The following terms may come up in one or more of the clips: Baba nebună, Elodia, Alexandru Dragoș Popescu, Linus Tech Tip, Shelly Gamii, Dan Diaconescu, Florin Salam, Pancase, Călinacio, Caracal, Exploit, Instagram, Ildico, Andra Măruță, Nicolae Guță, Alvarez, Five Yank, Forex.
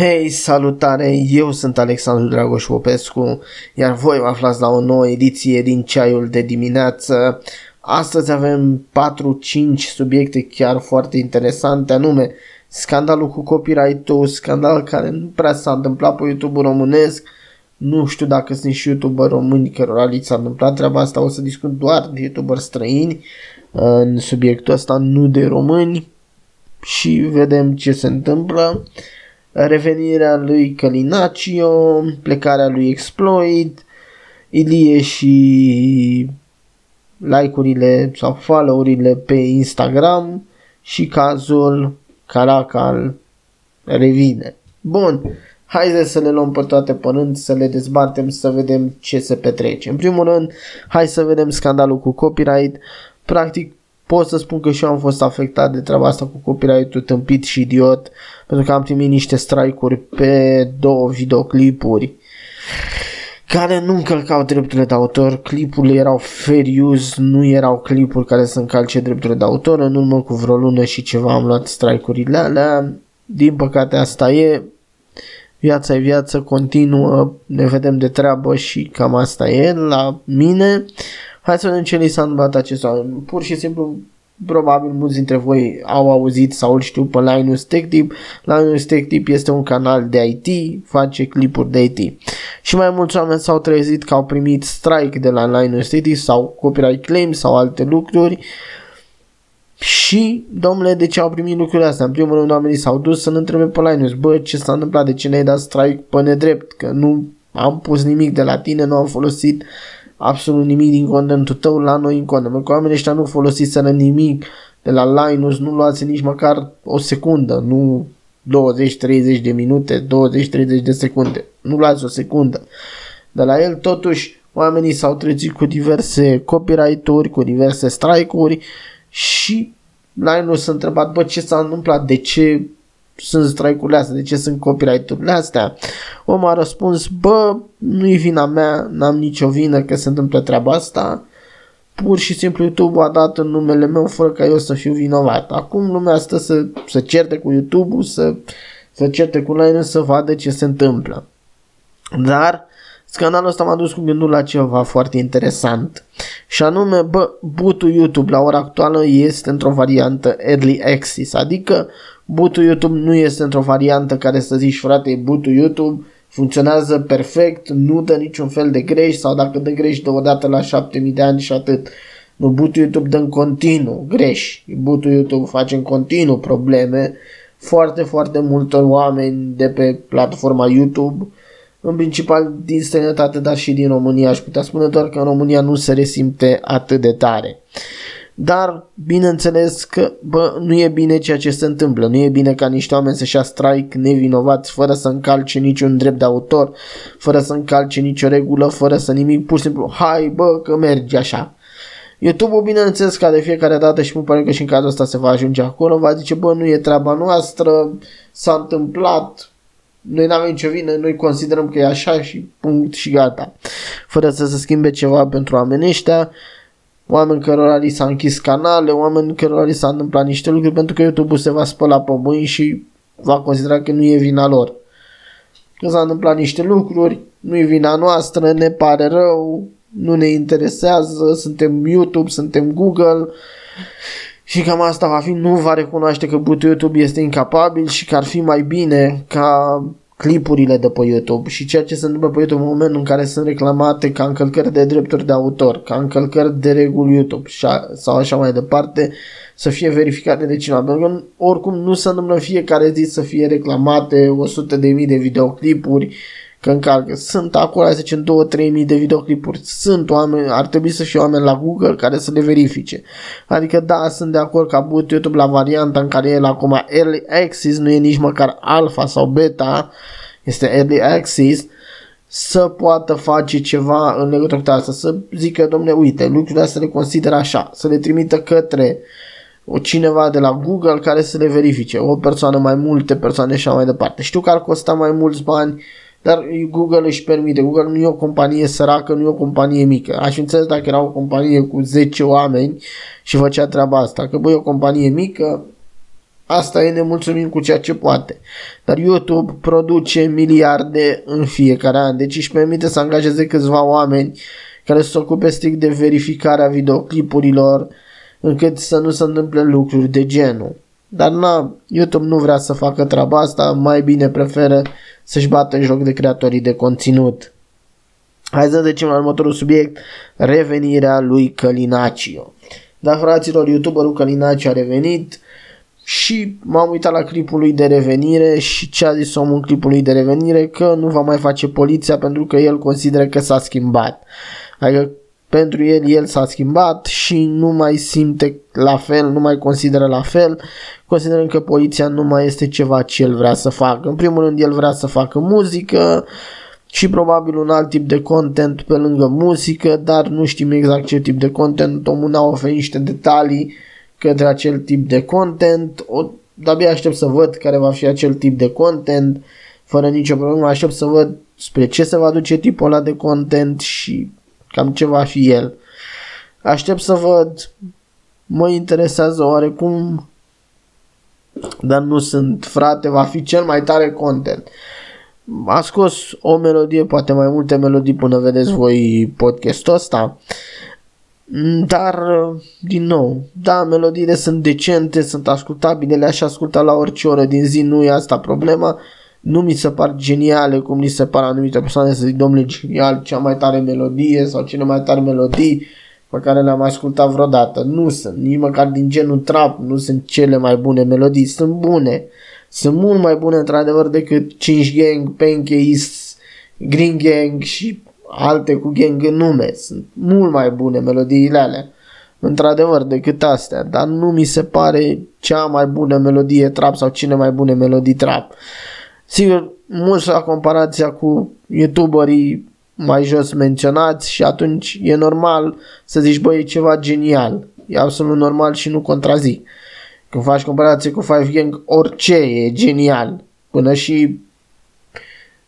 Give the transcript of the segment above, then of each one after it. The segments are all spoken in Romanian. Hei, salutare! Eu sunt Alexandru Dragoș Popescu, iar voi vă aflați la o nouă ediție din Ceaiul de dimineață. Astăzi avem 4-5 subiecte chiar foarte interesante, anume scandalul cu copyright-ul, scandal care nu prea s-a întâmplat pe YouTube-ul românesc. Nu știu dacă sunt și YouTuberi români cărora li s-a întâmplat treaba asta, o să discut doar de YouTuberi străini în subiectul ăsta, nu de români, și vedem ce se întâmplă. Revenirea lui Călinacio, plecarea lui Exploit, Ilie și like-urile sau follow-urile pe Instagram și cazul Caracal revine. Bun, hai să le luăm pe toate pe rând, să le dezbatem, să vedem ce se petrece. În primul rând, hai să vedem scandalul cu copyright. Practic, pot să spun că și eu am fost afectat de treaba asta cu copyright-ul tâmpit și idiot, pentru că am primit niște strike-uri pe două videoclipuri care nu încălcau drepturile de autor. Clipurile erau fair use, nu erau clipuri care să încalce drepturile de autor. În urmă cu vreo lună și ceva am luat strike-urile alea. Din păcate asta e, viața e viață, continuă, ne vedem de treabă și cam asta e la mine. Hai să vedem ce li s-a întâmplat acest oameni. Pur și simplu, probabil mulți dintre voi au auzit sau îl știu pe Linus Tech Tip. Linus Tech Tip este un canal de IT, face clipuri de IT. Și mai mulți oameni s-au trezit că au primit strike de la Linus Tech Tip sau copyright claim sau alte lucruri. Și, domnule, de ce au primit lucrurile astea? În primul rând, oamenii s-au dus să-l întrebe pe Linus: bă, ce s-a întâmplat? De ce ne-ai dat strike pe nedrept? Că nu am pus nimic de la tine, nu am folosit absolut nimic din contentul tău la noi în content. Că oamenii ăștia nu folosiseră nimic de la Linus, nu luați nici măcar o secundă, nu 20-30 de minute, 20-30 de secunde, nu luați o secundă de la el. Totuși, oamenii s-au trezit cu diverse copyright-uri, cu diverse strike-uri și Linus s-a întrebat: bă, ce s-a întâmplat, de ce sunt strike-urile astea, de ce sunt copyright-urile astea? Omul a răspuns: bă, nu-i vina mea, n-am nicio vină că se întâmplă treaba asta, pur și simplu YouTube a dat în numele meu fără ca eu să fiu vinovat. Acum lumea stă să certe cu YouTube-ul, să certe cu Linus, să vadă ce se întâmplă. Dar scandalul ăsta m-a dus cu gândul la ceva foarte interesant, și anume, bă, boot-ul YouTube la ora actuală este într-o variantă early access, adică boot-ul YouTube nu este într-o variantă care să zici: frate, boot-ul YouTube funcționează perfect, nu dă niciun fel de greș, sau dacă dă greș, dă odată la 7000 de ani și atât. Nu, boot-ul YouTube dă în continuu greș, boot-ul YouTube face în continuu probleme foarte, foarte multor oameni de pe platforma YouTube, în principal din străinătate, dar și din România. Aș putea spune doar că în România nu se resimte atât de tare. Dar, bineînțeles că, bă, nu e bine ceea ce se întâmplă. Nu e bine ca niște oameni să-și ia strike nevinovați, fără să încalce niciun drept de autor, fără să încalce nicio regulă, fără să nimic, pur și simplu, hai bă, că merge așa. YouTube-ul, bineînțeles, ca de fiecare dată, și mă pare că și în cazul ăsta se va ajunge acolo, va zice: bă, nu e treaba noastră, s-a întâmplat, noi n-avem nicio vină, noi considerăm că e așa și punct și gata. Fără să se schimbe ceva pentru oamenii ăștia. Oameni cărora li s-a închis canale, oameni cărora li s-a întâmplat niște lucruri, pentru că YouTube-ul se va spăla pe mâini și va considera că nu e vina lor. Că s-a întâmplat niște lucruri, nu e vina noastră, ne pare rău, nu ne interesează, suntem YouTube, suntem Google. Și cam asta va fi, nu va recunoaște că boot-ul YouTube este incapabil și că ar fi mai bine ca clipurile de pe YouTube și ceea ce se întâmplă pe YouTube în momentul în care sunt reclamate ca încălcări de drepturi de autor, ca încălcări de reguli YouTube sau așa mai departe, să fie verificate de cineva. Pentru că oricum nu se întâmplă în fiecare zi să fie reclamate 100.000 de videoclipuri că încalcă. Sunt acolo, să zicem, 2-3.000 de videoclipuri. Sunt oameni, ar trebui să fie oameni la Google care să le verifice. Adică da, sunt de acord ca boot YouTube la varianta în care el acum early access, nu e nici măcar alpha sau beta, este early access, să poată face ceva în legătură cu asta, să zică: domne, uite, lucrurile astea le consideră așa, să le trimită către cineva de la Google care să le verifice, o persoană, mai multe persoane și așa mai departe. Știu că ar costa mai mulți bani, dar Google își permite. Google nu e o companie săracă, nu e o companie mică. Aș înțeles dacă era o companie cu 10 oameni și făcea treaba asta, că băi, e o companie mică, Asta e, ne mulțumim cu ceea ce poate. Dar YouTube produce miliarde în fiecare an, deci își permite să angajeze câțiva oameni care să se ocupe strict de verificarea videoclipurilor, încât să nu se întâmple lucruri de genul. Dar na, YouTube nu vrea să facă treaba asta, mai bine preferă să-și bată în joc de creatorii de conținut. Hai să trecem la următorul subiect, revenirea lui Călinacio. Da, fraților, YouTuberul Călinacio a revenit și m-am uitat la clipul lui de revenire și ce a zis omul în clipul lui de revenire, că nu va mai face poliția pentru că el consideră că s-a schimbat. Adică pentru el s-a schimbat și nu mai simte la fel, nu mai consideră la fel, considerând că poliția nu mai este ceva ce el vrea să facă. În primul rând, el vrea să facă muzică și probabil un alt tip de content pe lângă muzică, dar nu știm exact ce tip de content. Omul n-a oferit niște detalii către acel tip de content. De-abia aștept să văd care va fi acel tip de content, fără nicio problemă. Aștept să văd spre ce se va duce tipul ăla de content și cam ce va fi el. Aștept să văd, mă interesează oarecum, dar nu sunt, frate, va fi cel mai tare content. A scos o melodie, poate mai multe melodii până vedeți voi podcastul ăsta, dar din nou, da, melodiile sunt decente, sunt ascultabile, le-aș asculta la orice oră din zi, nu e asta problema. Nu mi se par geniale cum mi se par anumite persoane, să zic, domnule, genial, cea mai tare melodie sau cele mai tare melodii pe care le-am ascultat vreodată. Nu sunt, nici măcar din genul trap, nu sunt cele mai bune melodii, sunt bune. Sunt mult mai bune, într-adevăr, decât 5 Gang, Pancase, Green Gang și alte cu gang în nume. Sunt mult mai bune melodiile alea, într-adevăr, decât astea, dar nu mi se pare cea mai bună melodie trap sau cele mai bune melodii trap. Sigur, mulți la comparația cu youtuberii mai jos menționați și atunci e normal să zici, băi, e ceva genial. E absolut normal și nu contrazic. Când faci comparație cu Five Yank, orice e genial. Până și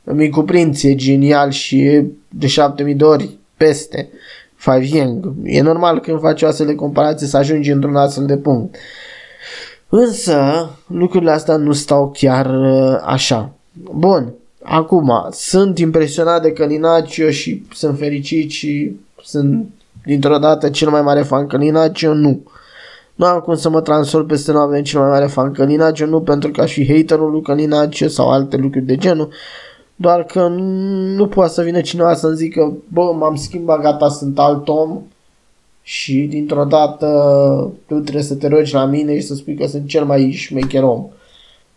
Micul Prinț e genial și e de 7000 de ori peste Five Yank. E normal când faci o astfel de comparație să ajungi într-un astfel de punct. Însă, lucrurile astea nu stau chiar așa. Bun, acum, sunt impresionat de Călinacio și sunt fericit și sunt dintr-o dată cel mai mare fan Călinacio? Nu. Nu am cum să mă transform peste noapte în cel mai mare fan Călinacio, nu pentru că aș fi haterul lui Călinacio sau alte lucruri de genul, doar că nu poate să vină cineva să-mi zică, bă, m-am schimbat, gata, sunt alt om. Și dintr-o dată tu trebuie să te rogi la mine și să spui că sunt cel mai șmecher om.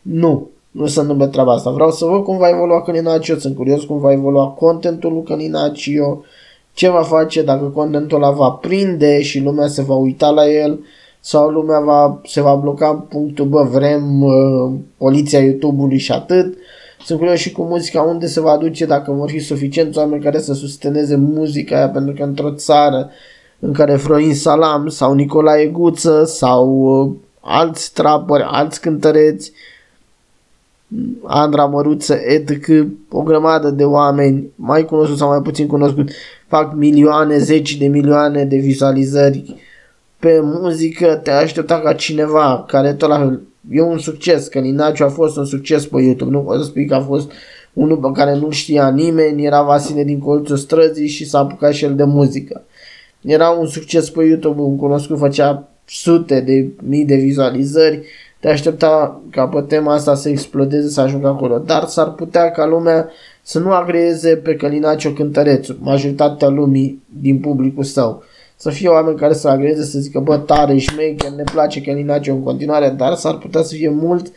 Nu, nu se întâmplă treaba asta. Vreau să văd cum va evolua Călinacio, sunt curios cum va evolua contentul lui Călinacio, ce va face, dacă contentul ăla va prinde și lumea se va uita la el sau lumea se va bloca în punctul, bă, vrem poliția YouTube-ului și atât. Sunt curios și cu muzica unde se va duce, dacă vor fi suficienți oameni care să susteneze muzica aia, pentru că într-o țară în care Florin Salam sau Nicolae Guță sau alți trapări, alți cântăreți, Andra Măruță, etc., o grămadă de oameni mai cunoscuți sau mai puțin cunoscuți fac milioane, zeci de milioane de vizualizări pe muzică, te aștepta ca cineva care tot la fel, e un succes, că Călinacio a fost un succes pe YouTube, nu pot să spui că a fost unul pe care nu știa nimeni, era Vasile din colțul străzii și s-a apucat și el de muzică. Era un succes pe YouTube, un cunoscut, făcea sute de mii de vizualizări, te aștepta ca pe tema asta să explodeze, să ajungă acolo. Dar s-ar putea ca lumea să nu agreeze pe Călinacio cântărețul, majoritatea lumii din publicul său. Să fie oameni care să agreeze, să zică, bă, tare, șmecher, ne place Călinacio în continuare, dar s-ar putea să fie mulți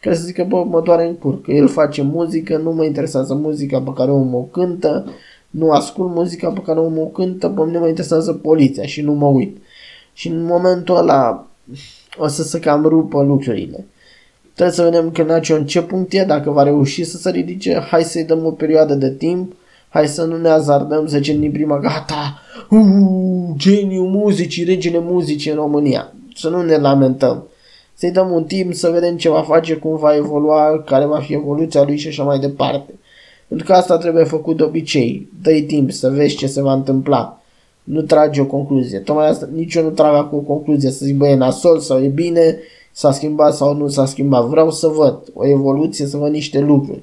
care să zică, bă, mă doare în cur, că el face muzică, nu mă interesează muzica pe care omul o cântă, nu ascult muzica pe care omul o cântă, pe mine mă interesează poliția și nu mă uit. Și în momentul ăla o să se cam rupă lucrurile. Trebuie să vedem Călinacio în ce punct e, dacă va reuși să se ridice, hai să-i dăm o perioadă de timp, hai să nu ne azardăm, să zicem din prima, gata, geniu muzicii, regele muzicii în România. Să nu ne lamentăm. Să-i dăm un timp să vedem ce va face, cum va evolua, care va fi evoluția lui și așa mai departe. Pentru că asta trebuie făcut de obicei. Dă-i timp să vezi ce se va întâmpla. Nu tragi o concluzie. Tocmai asta, nici eu nu trag acum o concluzie să zic, bă, e nasol sau e bine. s-a schimbat sau nu s-a schimbat. Vreau să văd o evoluție, să văd niște lucruri,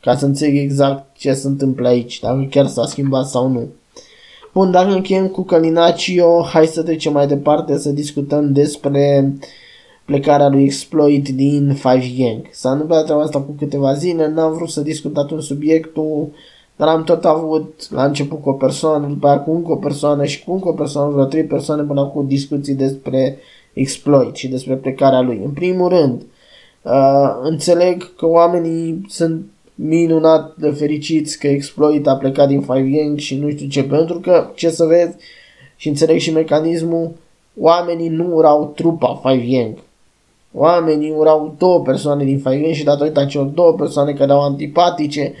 ca să înțeleg exact ce se întâmplă aici, dacă chiar s-a schimbat sau nu. Bun, dacă încheiem cu Călinacio, hai să trecem mai departe să discutăm despre plecarea lui Exploit din Five Yank. S-a întâmplat treaba asta cu câteva zile, n-am vrut să discut atunci subiectul, dar am tot avut la început cu o persoană, după aia cu încă o persoană și cu încă o persoană, vreo 3 persoane până acum discuții despre Exploit și despre plecarea lui. În primul rând, înțeleg că oamenii sunt minunat de fericiți că Exploit a plecat din Five Yank și nu știu ce, pentru că, ce să vezi, și înțeleg și mecanismul, oamenii nu urau trupa Five Yank. Oamenii urau 2 persoane din Five Yank și datorită celor 2 persoane care erau antipatice,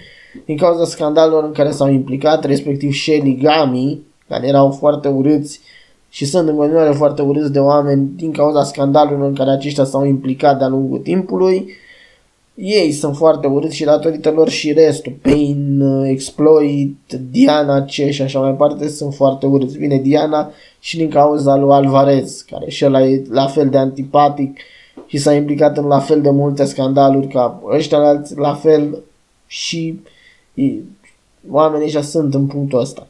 din cauza scandalurilor în care s-au implicat, respectiv Shelly Gamii, care erau foarte urâți și sunt în continuare foarte urâți de oameni din cauza scandalurilor în care aceștia s-au implicat de-a lungul timpului. Ei sunt foarte urâți și datorită lor și restul, Pain, Exploit, Diana C și așa mai departe, sunt foarte urâți. Vine Diana și din cauza lui Alvarez, care și ăla e la fel de antipatic și s-a implicat în la fel de multe scandaluri ca ăștia alți, la fel și oamenii ăștia sunt în punctul ăsta.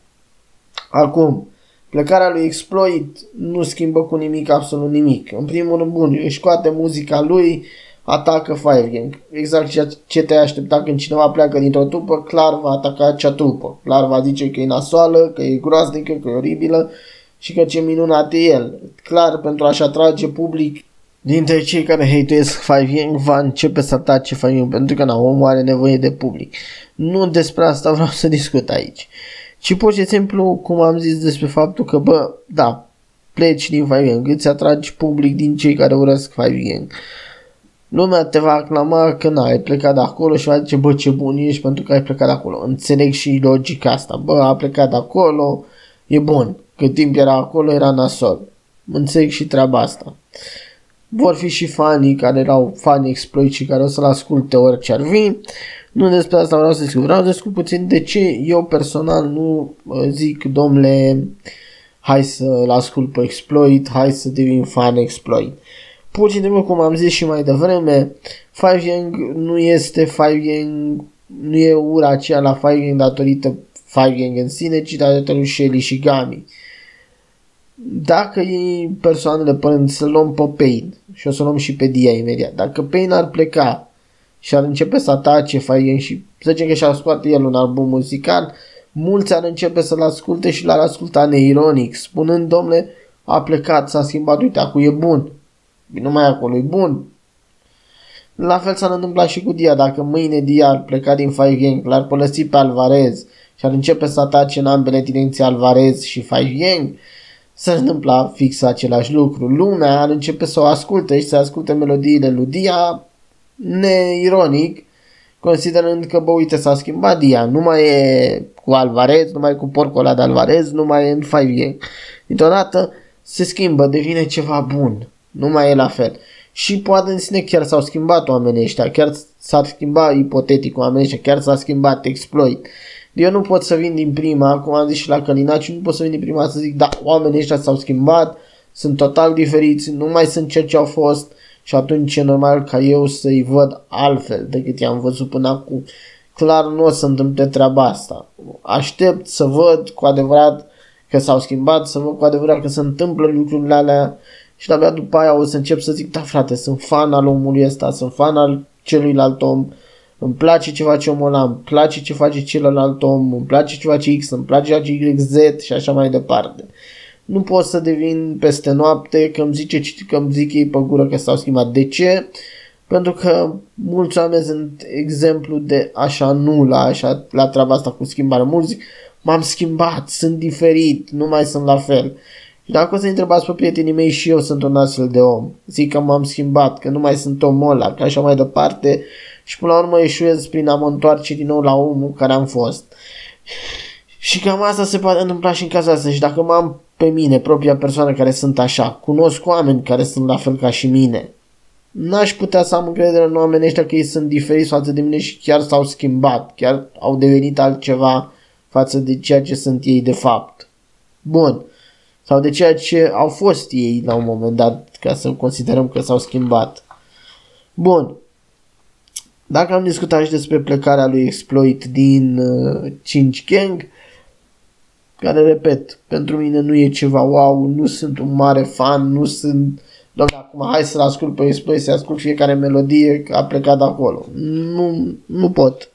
Acum, plecarea lui Exploit nu schimbă cu nimic, absolut nimic. În primul rând, bun, își scoate muzica lui, atacă Five Gang. Exact ce te-ai aștepta când cineva pleacă dintr-o trupă, clar va ataca acea trupă. Clar va zice că e nasoală, că e groaznică, că e oribilă și că ce minunat e el. Clar, pentru a-și atrage public dintre cei care hate-uiesc Five Gang, va începe să atace Five Gang, pentru că omul are nevoie de public. Nu despre asta vreau să discut aici, ci pur și simplu, cum am zis, despre faptul că, bă, da, pleci din Five Gang, îți atragi public din cei care urăsc Five Gang. Lumea te va aclama că n-ai plecat de acolo și va zice, bă, ce bun ești pentru că ai plecat de acolo. Înțeleg și logica asta. Bă, a plecat de acolo, e bun. Cât timp era acolo, era nasol. Înțeleg și treaba asta. Vor fi și fanii care erau fani Exploit și care o să-l asculte orice ar fi. Nu despre asta vreau să discut. Vreau să discut puțin de ce eu personal nu zic, domnule, hai să-l ascult pe Exploit, hai să devin fan Exploit. Pur și simplu, cum am zis și mai devreme, Five Yank nu este Five Yank, nu e ura aceea la Five Yank datorită Five Yank în sine, ci datorită lui Shelly și Gamii. Dacă ei, persoanele părând, să luăm pe Pain și o să luăm și pe Dia imediat, dacă Pain ar pleca și ar începe să atace Five Yank și să zicem că și-ar scoate el un album muzical, mulți ar începe să-l asculte și l-ar asculta neironic, spunând, domnule, a plecat, s-a schimbat, uite, acum e bun. Numai acolo e bun. La fel s-ar întâmpla și cu Dia. Dacă mâine Dia ar pleca din Five Yank, l-ar părăsi pe Alvarez și ar începe să atace în ambele direcții Alvarez și Five Yank, s-ar întâmpla fix același lucru. Lumea ar începe să o asculte și să asculte melodiile lui Dia neironic, considerând că, bă, uite, s-a schimbat Dia, nu mai e cu Alvarez, nu mai e cu porcul ăla de Alvarez, nu mai e în Five Yank. Dintr-odată se schimbă, devine ceva bun. Nu mai e la fel. Și poate în sine chiar s-au schimbat oamenii ăștia, chiar s-ar schimba ipotetic oamenii ăștia, chiar s-a schimbat Exploit. Eu nu pot să vin din prima, cum am zis și la Călinacio, nu pot să vin din prima să zic, da, oamenii ăștia s-au schimbat, sunt total diferiți, nu mai sunt ceea ce au fost și atunci e normal ca eu să-i văd altfel decât i-am văzut până acum. Clar nu o să întâmple treaba asta. Aștept să văd cu adevărat că s-au schimbat, să văd cu adevărat că se întâmplă lucrurile alea. Și abia după aia o să încep să zic, da frate, sunt fan al omului ăsta, sunt fan al celuilalt om, îmi place ce face omul ăla, îmi place ce face celălalt om, îmi place ce face X, îmi place ce face Y, Z și așa mai departe. Nu pot să devin peste noapte că îmi zic ei pe gură că s-au schimbat. De ce? Pentru că mulți oameni sunt exemplu de așa nu, la treaba asta cu schimbarea. Mulți zic, m-am schimbat, sunt diferit, nu mai sunt la fel. Dacă o să întrebați pe prietenii mei, și eu sunt un astfel de om. Zic că m-am schimbat, că nu mai sunt omul ăla, că așa mai departe. Și până la urmă eșuez prin a mă întoarce din nou la omul care am fost. Și cam asta se poate întâmpla și în cazul ăsta. Și dacă m-am pe mine, propria persoană, care sunt așa, cunosc oameni care sunt la fel ca și mine, n-aș putea să am încredere în oamenii ăștia că ei sunt diferiți față de mine și chiar s-au schimbat, chiar au devenit altceva față de ceea ce sunt ei de fapt. Bun. sau de ceea ce au fost ei la un moment dat, ca să considerăm că s-au schimbat. Bun. Dacă am discutat și despre plecarea lui Exploit din 5 Gang, care, repet, pentru mine nu e ceva wow, nu sunt un mare fan, nu sunt... Doamne, acum hai să-l ascult pe Exploit, să ascult fiecare melodie că a plecat de acolo. Nu pot.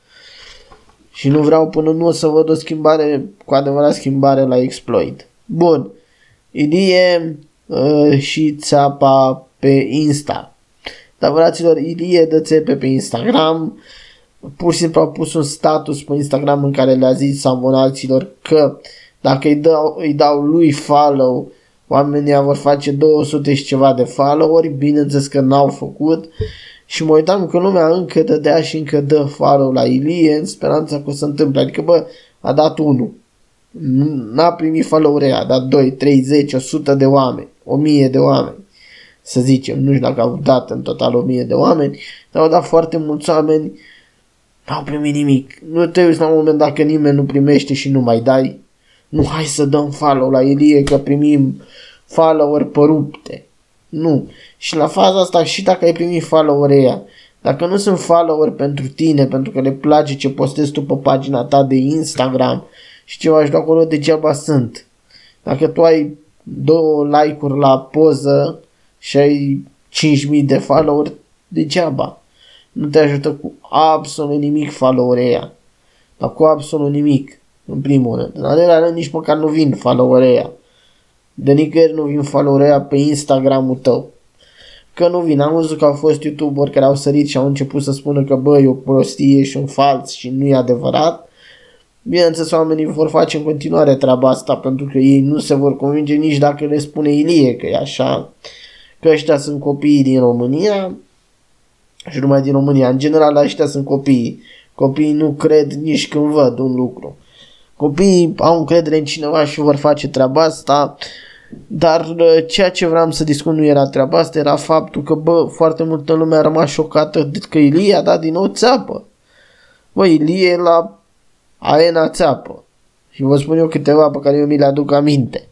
Și nu vreau până nu o să văd o schimbare, cu adevărat schimbare la Exploit. Bun. Ilie și țeapa pe Insta. Dar, fraților, Ilie dă țepe pe Instagram. Pur și simplu au pus un status pe Instagram în care le-a zis abonaților că dacă îi dau lui follow, oamenii vor face 200 și ceva de follow-uri, bineînțeles că n-au făcut, și mă uitam că lumea încă dădea și încă dă follow la Ilie în speranța că o să întâmple. Adică, bă, a dat 1, n-a primit follow-uri, a dat 2, 30, 100 de oameni, 1000 de oameni, să zicem, nu știu dacă au dat în total 1000 de oameni, dar au dat foarte mulți oameni, n-au primit nimic. Nu te uiți la un moment dacă nimeni nu primește și nu mai dai. Nu, hai să dăm follow la Ilie că primim follow-uri părupte. Nu. Și la faza asta, și dacă ai primit follow-uri ea, dacă nu sunt follow-uri pentru tine, pentru că le place ce postezi tu pe pagina ta de Instagram și ceva și de acolo, degeaba sunt. Dacă tu ai 2 like-uri la poză și ai 5.000 de follow-uri, degeaba. Nu te ajută cu absolut nimic follow-uri ea. Dar cu absolut nimic. În primul rând. În al doilea rând, nici măcar nu vin followerea. De nicăieri nu vin followerea pe Instagram-ul tău. Că nu vin. Am văzut că au fost youtuberi care au sărit și au început să spună că bă, e o prostie și un fals și nu e adevărat. Bineînțeles, oamenii vor face în continuare treaba asta pentru că ei nu se vor convinge nici dacă le spune Ilie că e așa. Că ăștia sunt copiii din România și numai din România. În general, ăștia sunt copiii. Copiii nu cred nici când văd un lucru. Copiii au încredere în cineva și vor face treaba asta, dar ceea ce vreau să discut nu era treaba asta, era faptul că, bă, foarte multă lume a rămas șocată că Ilie a dat din nou țeapă. Bă, Ilie la Aena țeapă. Și vă spun eu câteva pe care eu mi le aduc aminte.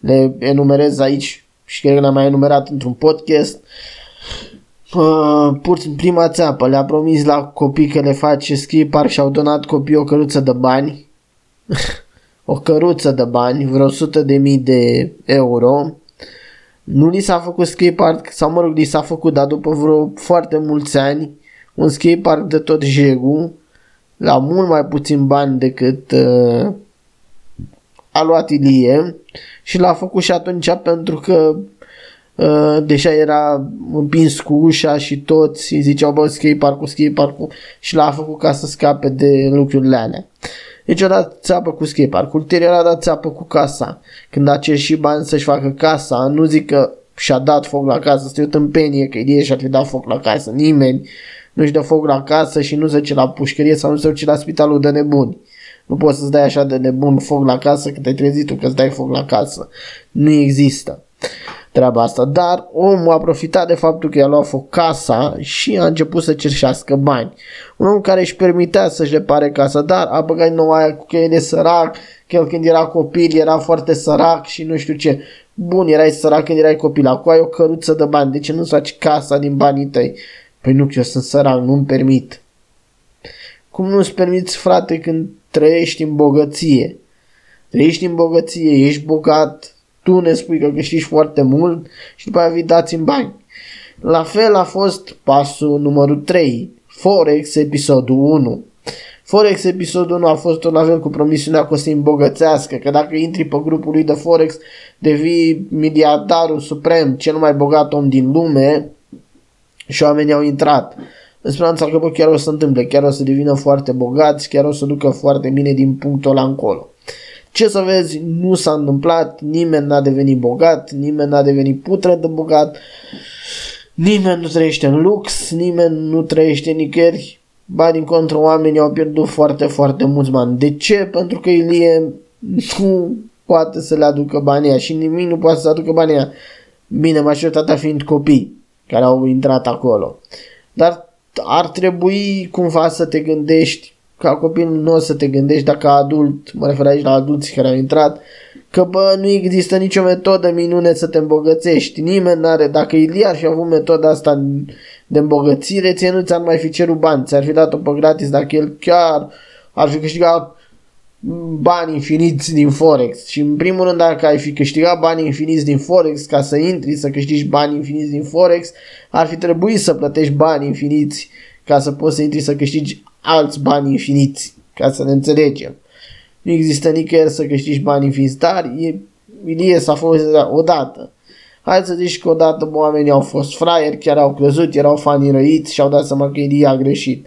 Le enumerez aici și cred că le-am mai enumerat într-un podcast. Pur în prima țeapă, le-a promis la copii că le face skipar și au donat copiii o căruță de bani. O căruță de bani, vreo 100.000 de euro. Nu li s-a făcut skatepark, sau mă rog, li s-a făcut, dar după vreo foarte mulți ani, un skatepark de tot jegul, la mult mai puțin bani decât a luat Ilie, și l-a făcut și atunci pentru că deja era împins cu ușa și toți îi ziceau bă, skatepark-ul, și l-a făcut ca să scape de lucrurile alea. Deci a dat țeapă cu skatepark, ulterior a dat țeapă cu casa. Când a cerut și bani să-și facă casa, nu zic că și-a dat foc la casă, stă o tâmpenie că Ilie și-ar fi dat foc la casă. Nimeni nu-și dă foc la casă și nu se duce la pușcărie sau nu se duce la spitalul de nebuni. Nu poți să-ți dai așa de nebun foc la casă că te-ai trezit tu că-ți dai foc la casă. Nu există treaba asta, dar omul a profitat de faptul că i-a luat foc casa și a început să cerșească bani. Un om care își permitea să-și repare casa, dar a băgat noua aia că el e sărac, că el când era copil era foarte sărac și nu știu ce. Bun, erai sărac când erai copil, acum ai o căruță de bani, de ce nu-ți faci casa din banii tăi? Păi nu, că eu sunt sărac, nu-mi permit. Cum nu-ți permiți, frate, când trăiești în bogăție? Trăiești în bogăție, ești bogat, tu ne spui că câștigi foarte mult și după aia vii dați în bani. La fel a fost pasul numărul 3, Forex episodul 1. Forex episodul 1 a fost tot la fel cu promisiunea că o să îmbogățească, că dacă intri pe grupul lui de Forex devii miliardarul suprem, cel mai bogat om din lume, și oamenii au intrat. În speranța că bă, chiar o să întâmple, chiar o să devină foarte bogați, chiar o să ducă foarte bine din punctul ăla încolo. Ce să vezi, nu s-a întâmplat, nimeni n-a devenit bogat, nimeni n-a devenit putred de bogat, nimeni nu trăiește în lux, nimeni nu trăiește nicăieri, ba din contră oamenii au pierdut foarte, foarte mulți bani. De ce? Pentru că Ilie nu poate să le aducă banii și nimic nu poate să aducă banii. Bine, majoritatea fiind copii care au intrat acolo. Dar ar trebui cumva să te gândești, ca copil nu o să te gândești, dacă adult, mă refer aici la adulți care au intrat, că bă, nu există nicio metodă minune să te îmbogățești. Nimeni n-are. Dacă Ilie ar fi avut metoda asta de îmbogățire, ție nu ți-ar mai fi cerut bani. Ți-ar fi dat-o pe gratis dacă el chiar ar fi câștigat bani infiniți din Forex. Și în primul rând, dacă ai fi câștigat bani infiniți din Forex, ca să intri să câștigi bani infiniți din Forex, ar fi trebuit să plătești bani infiniți ca să poți să intri să câștigi alți bani infiniți, ca să ne înțelegem. Nu există nicăieri să câștigi bani infiniți, dar Ilie s-a folosit odată. Hai să zici că odată bă, oamenii au fost fraieri, chiar au crezut, erau fani răiți și au dat seama că Ilie a greșit.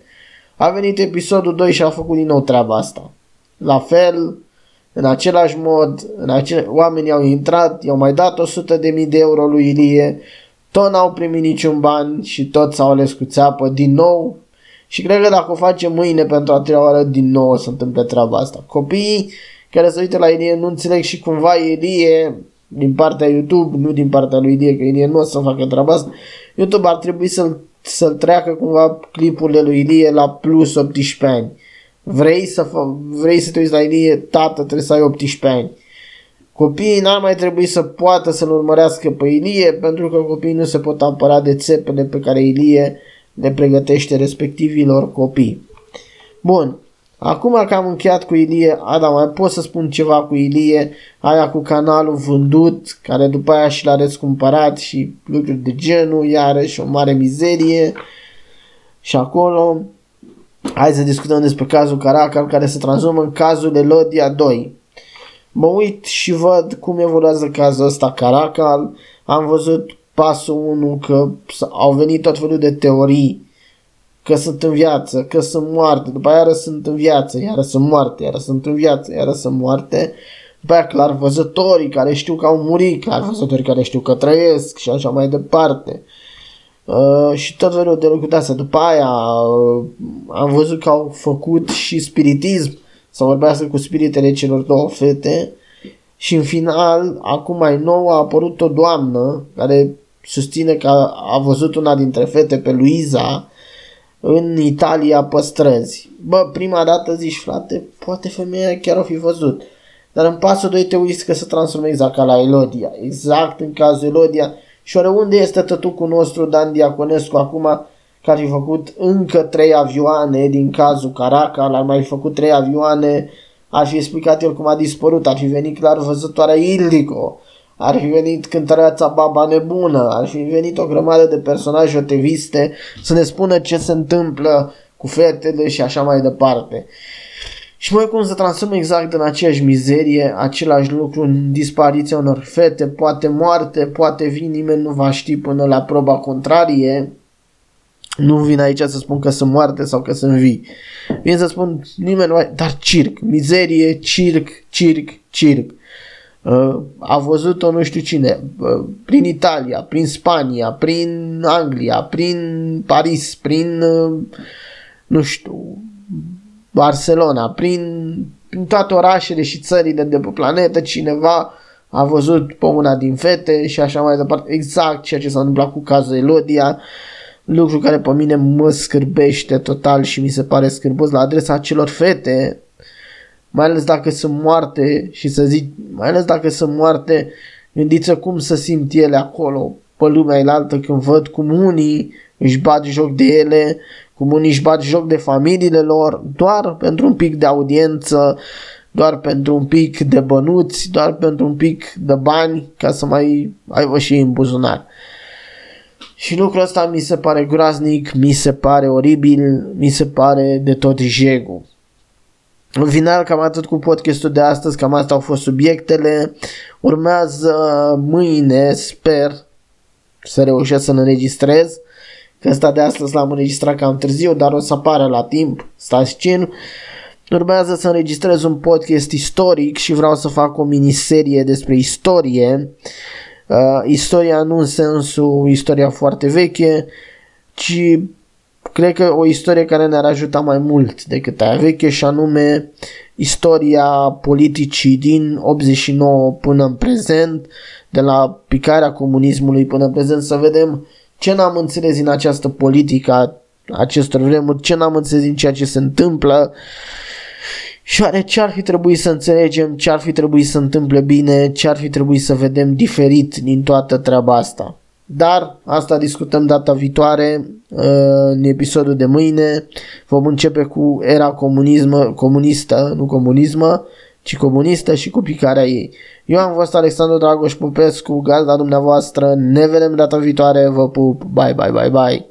A venit episodul 2 și a făcut din nou treaba asta. La fel, în același mod, oamenii au intrat, i-au mai dat 100.000 de euro lui Ilie, tot n-au primit niciun bani și tot s-au ales cu țeapă din nou. Și cred că dacă o facem mâine pentru a treia oară, din nou o să întâmple treaba asta. Copiii care se uită la Ilie nu înțeleg și cumva Ilie, din partea YouTube, nu din partea lui Ilie, că Ilie nu o să facă treaba asta, YouTube ar trebui să-l treacă cumva clipurile lui Ilie la plus 18 ani. Vrei să te uiți la Ilie? Tată, trebuie să ai 18 ani. Copiii n-ar mai trebui să poată să-l urmărească pe Ilie, pentru că copiii nu se pot apăra de țepele pe care Ilie le pregătește respectivilor copii. Bun, acum că am încheiat cu Ilie, dar mai pot să spun ceva cu Ilie, aia cu canalul vândut, care după aia și l-a răscumpărat și lucruri de genul, iarăși o mare mizerie. Și acolo, hai să discutăm despre cazul Caracal, care se transformă în cazul Elodia 2. Mă uit și văd cum evoluează cazul ăsta Caracal. Am văzut pasul 1 că au venit tot felul de teorii, că sunt în viață, că sunt moarte, după aia iară sunt în viață, iară sunt moarte, iară sunt în viață, iară sunt moarte. După aia clar văzătorii care știu că au murit, clar văzătorii care știu că trăiesc și așa mai departe. Și tot felul de lucruri astea. După aia am văzut că au făcut și spiritism, să vorbească cu spiritele celor două fete. Și în final, acum mai nou, a apărut o doamnă care susține că a văzut una dintre fete pe Luiza în Italia pe străzi. Bă, prima dată zici, frate, poate femeia chiar o fi văzut. Dar în pasul 2 te uiți că se transformă exact ca la Elodia. Exact în cazul Elodia. Și oriunde este tătucul nostru Dan Diaconescu acum, că ar fi făcut încă 3 avioane din cazul Caracal, ar mai făcut 3 avioane, ar fi explicat el cum a dispărut, ar fi venit clar văzătoarea Ildico, ar fi venit cântăreața Baba Nebună, ar fi venit o grămadă de personaje oteviste să ne spună ce se întâmplă cu fetele și așa mai departe. Și mai cum se transformă exact în aceeași mizerie, același lucru, în dispariția unor fete, poate moarte, poate vin, nimeni nu va ști până la proba contrarie. Nu vin aici să spun că sunt moarte sau că sunt vii. Vin să spun nimeni, dar circ, mizerie, circ. A văzut-o nu știu cine, prin Italia, prin Spania, prin Anglia, prin Paris, prin, nu știu, Barcelona, prin toate orașele și țările de pe planetă, cineva a văzut pe una din fete și așa mai departe. Exact ceea ce s-a întâmplat cu cazul Elodia. Lucru care pe mine mă scârbește total și mi se pare scârbos la adresa acelor fete, mai ales dacă sunt moarte și să zic, mai ales dacă sunt moarte, gândiți-vă cum se simt ele acolo, pe lumea elaltă, când văd cum unii își bat joc de ele, cum unii își bat joc de familiile lor, doar pentru un pic de audiență, doar pentru un pic de bănuți, doar pentru un pic de bani, ca să mai aibă și ei în buzunar. Și lucrul ăsta mi se pare groaznic, mi se pare oribil, mi se pare de tot jegul. În final, cam atât cu podcastul de astăzi, cam asta au fost subiectele. Urmează mâine, sper să reușesc să-l înregistrez, că ăsta de astăzi l-am înregistrat cam târziu, dar o să apară la timp, stați cin. Urmează să înregistrez un podcast istoric și vreau să fac o miniserie despre istorie. Istoria nu în sensul istoria foarte veche, ci cred că o istorie care ne-ar ajuta mai mult decât aia veche, și anume istoria politicii din 89 până în prezent, de la picarea comunismului până în prezent, să vedem ce n-am înțeles din această politică a acestor vremuri, ce n-am înțeles din ceea ce se întâmplă. Și oare ce ar fi trebuit să înțelegem, ce ar fi trebuit să întâmple bine, ce ar fi trebuit să vedem diferit din toată treaba asta? Dar asta discutăm data viitoare, în episodul de mâine. Vom începe cu era comunistă, nu comunismă, ci comunistă și cu picarea ei. Eu am fost Alexandru Dragoș Popescu, gazda dumneavoastră. Ne vedem data viitoare, vă pup, bye, bye, bye, bye.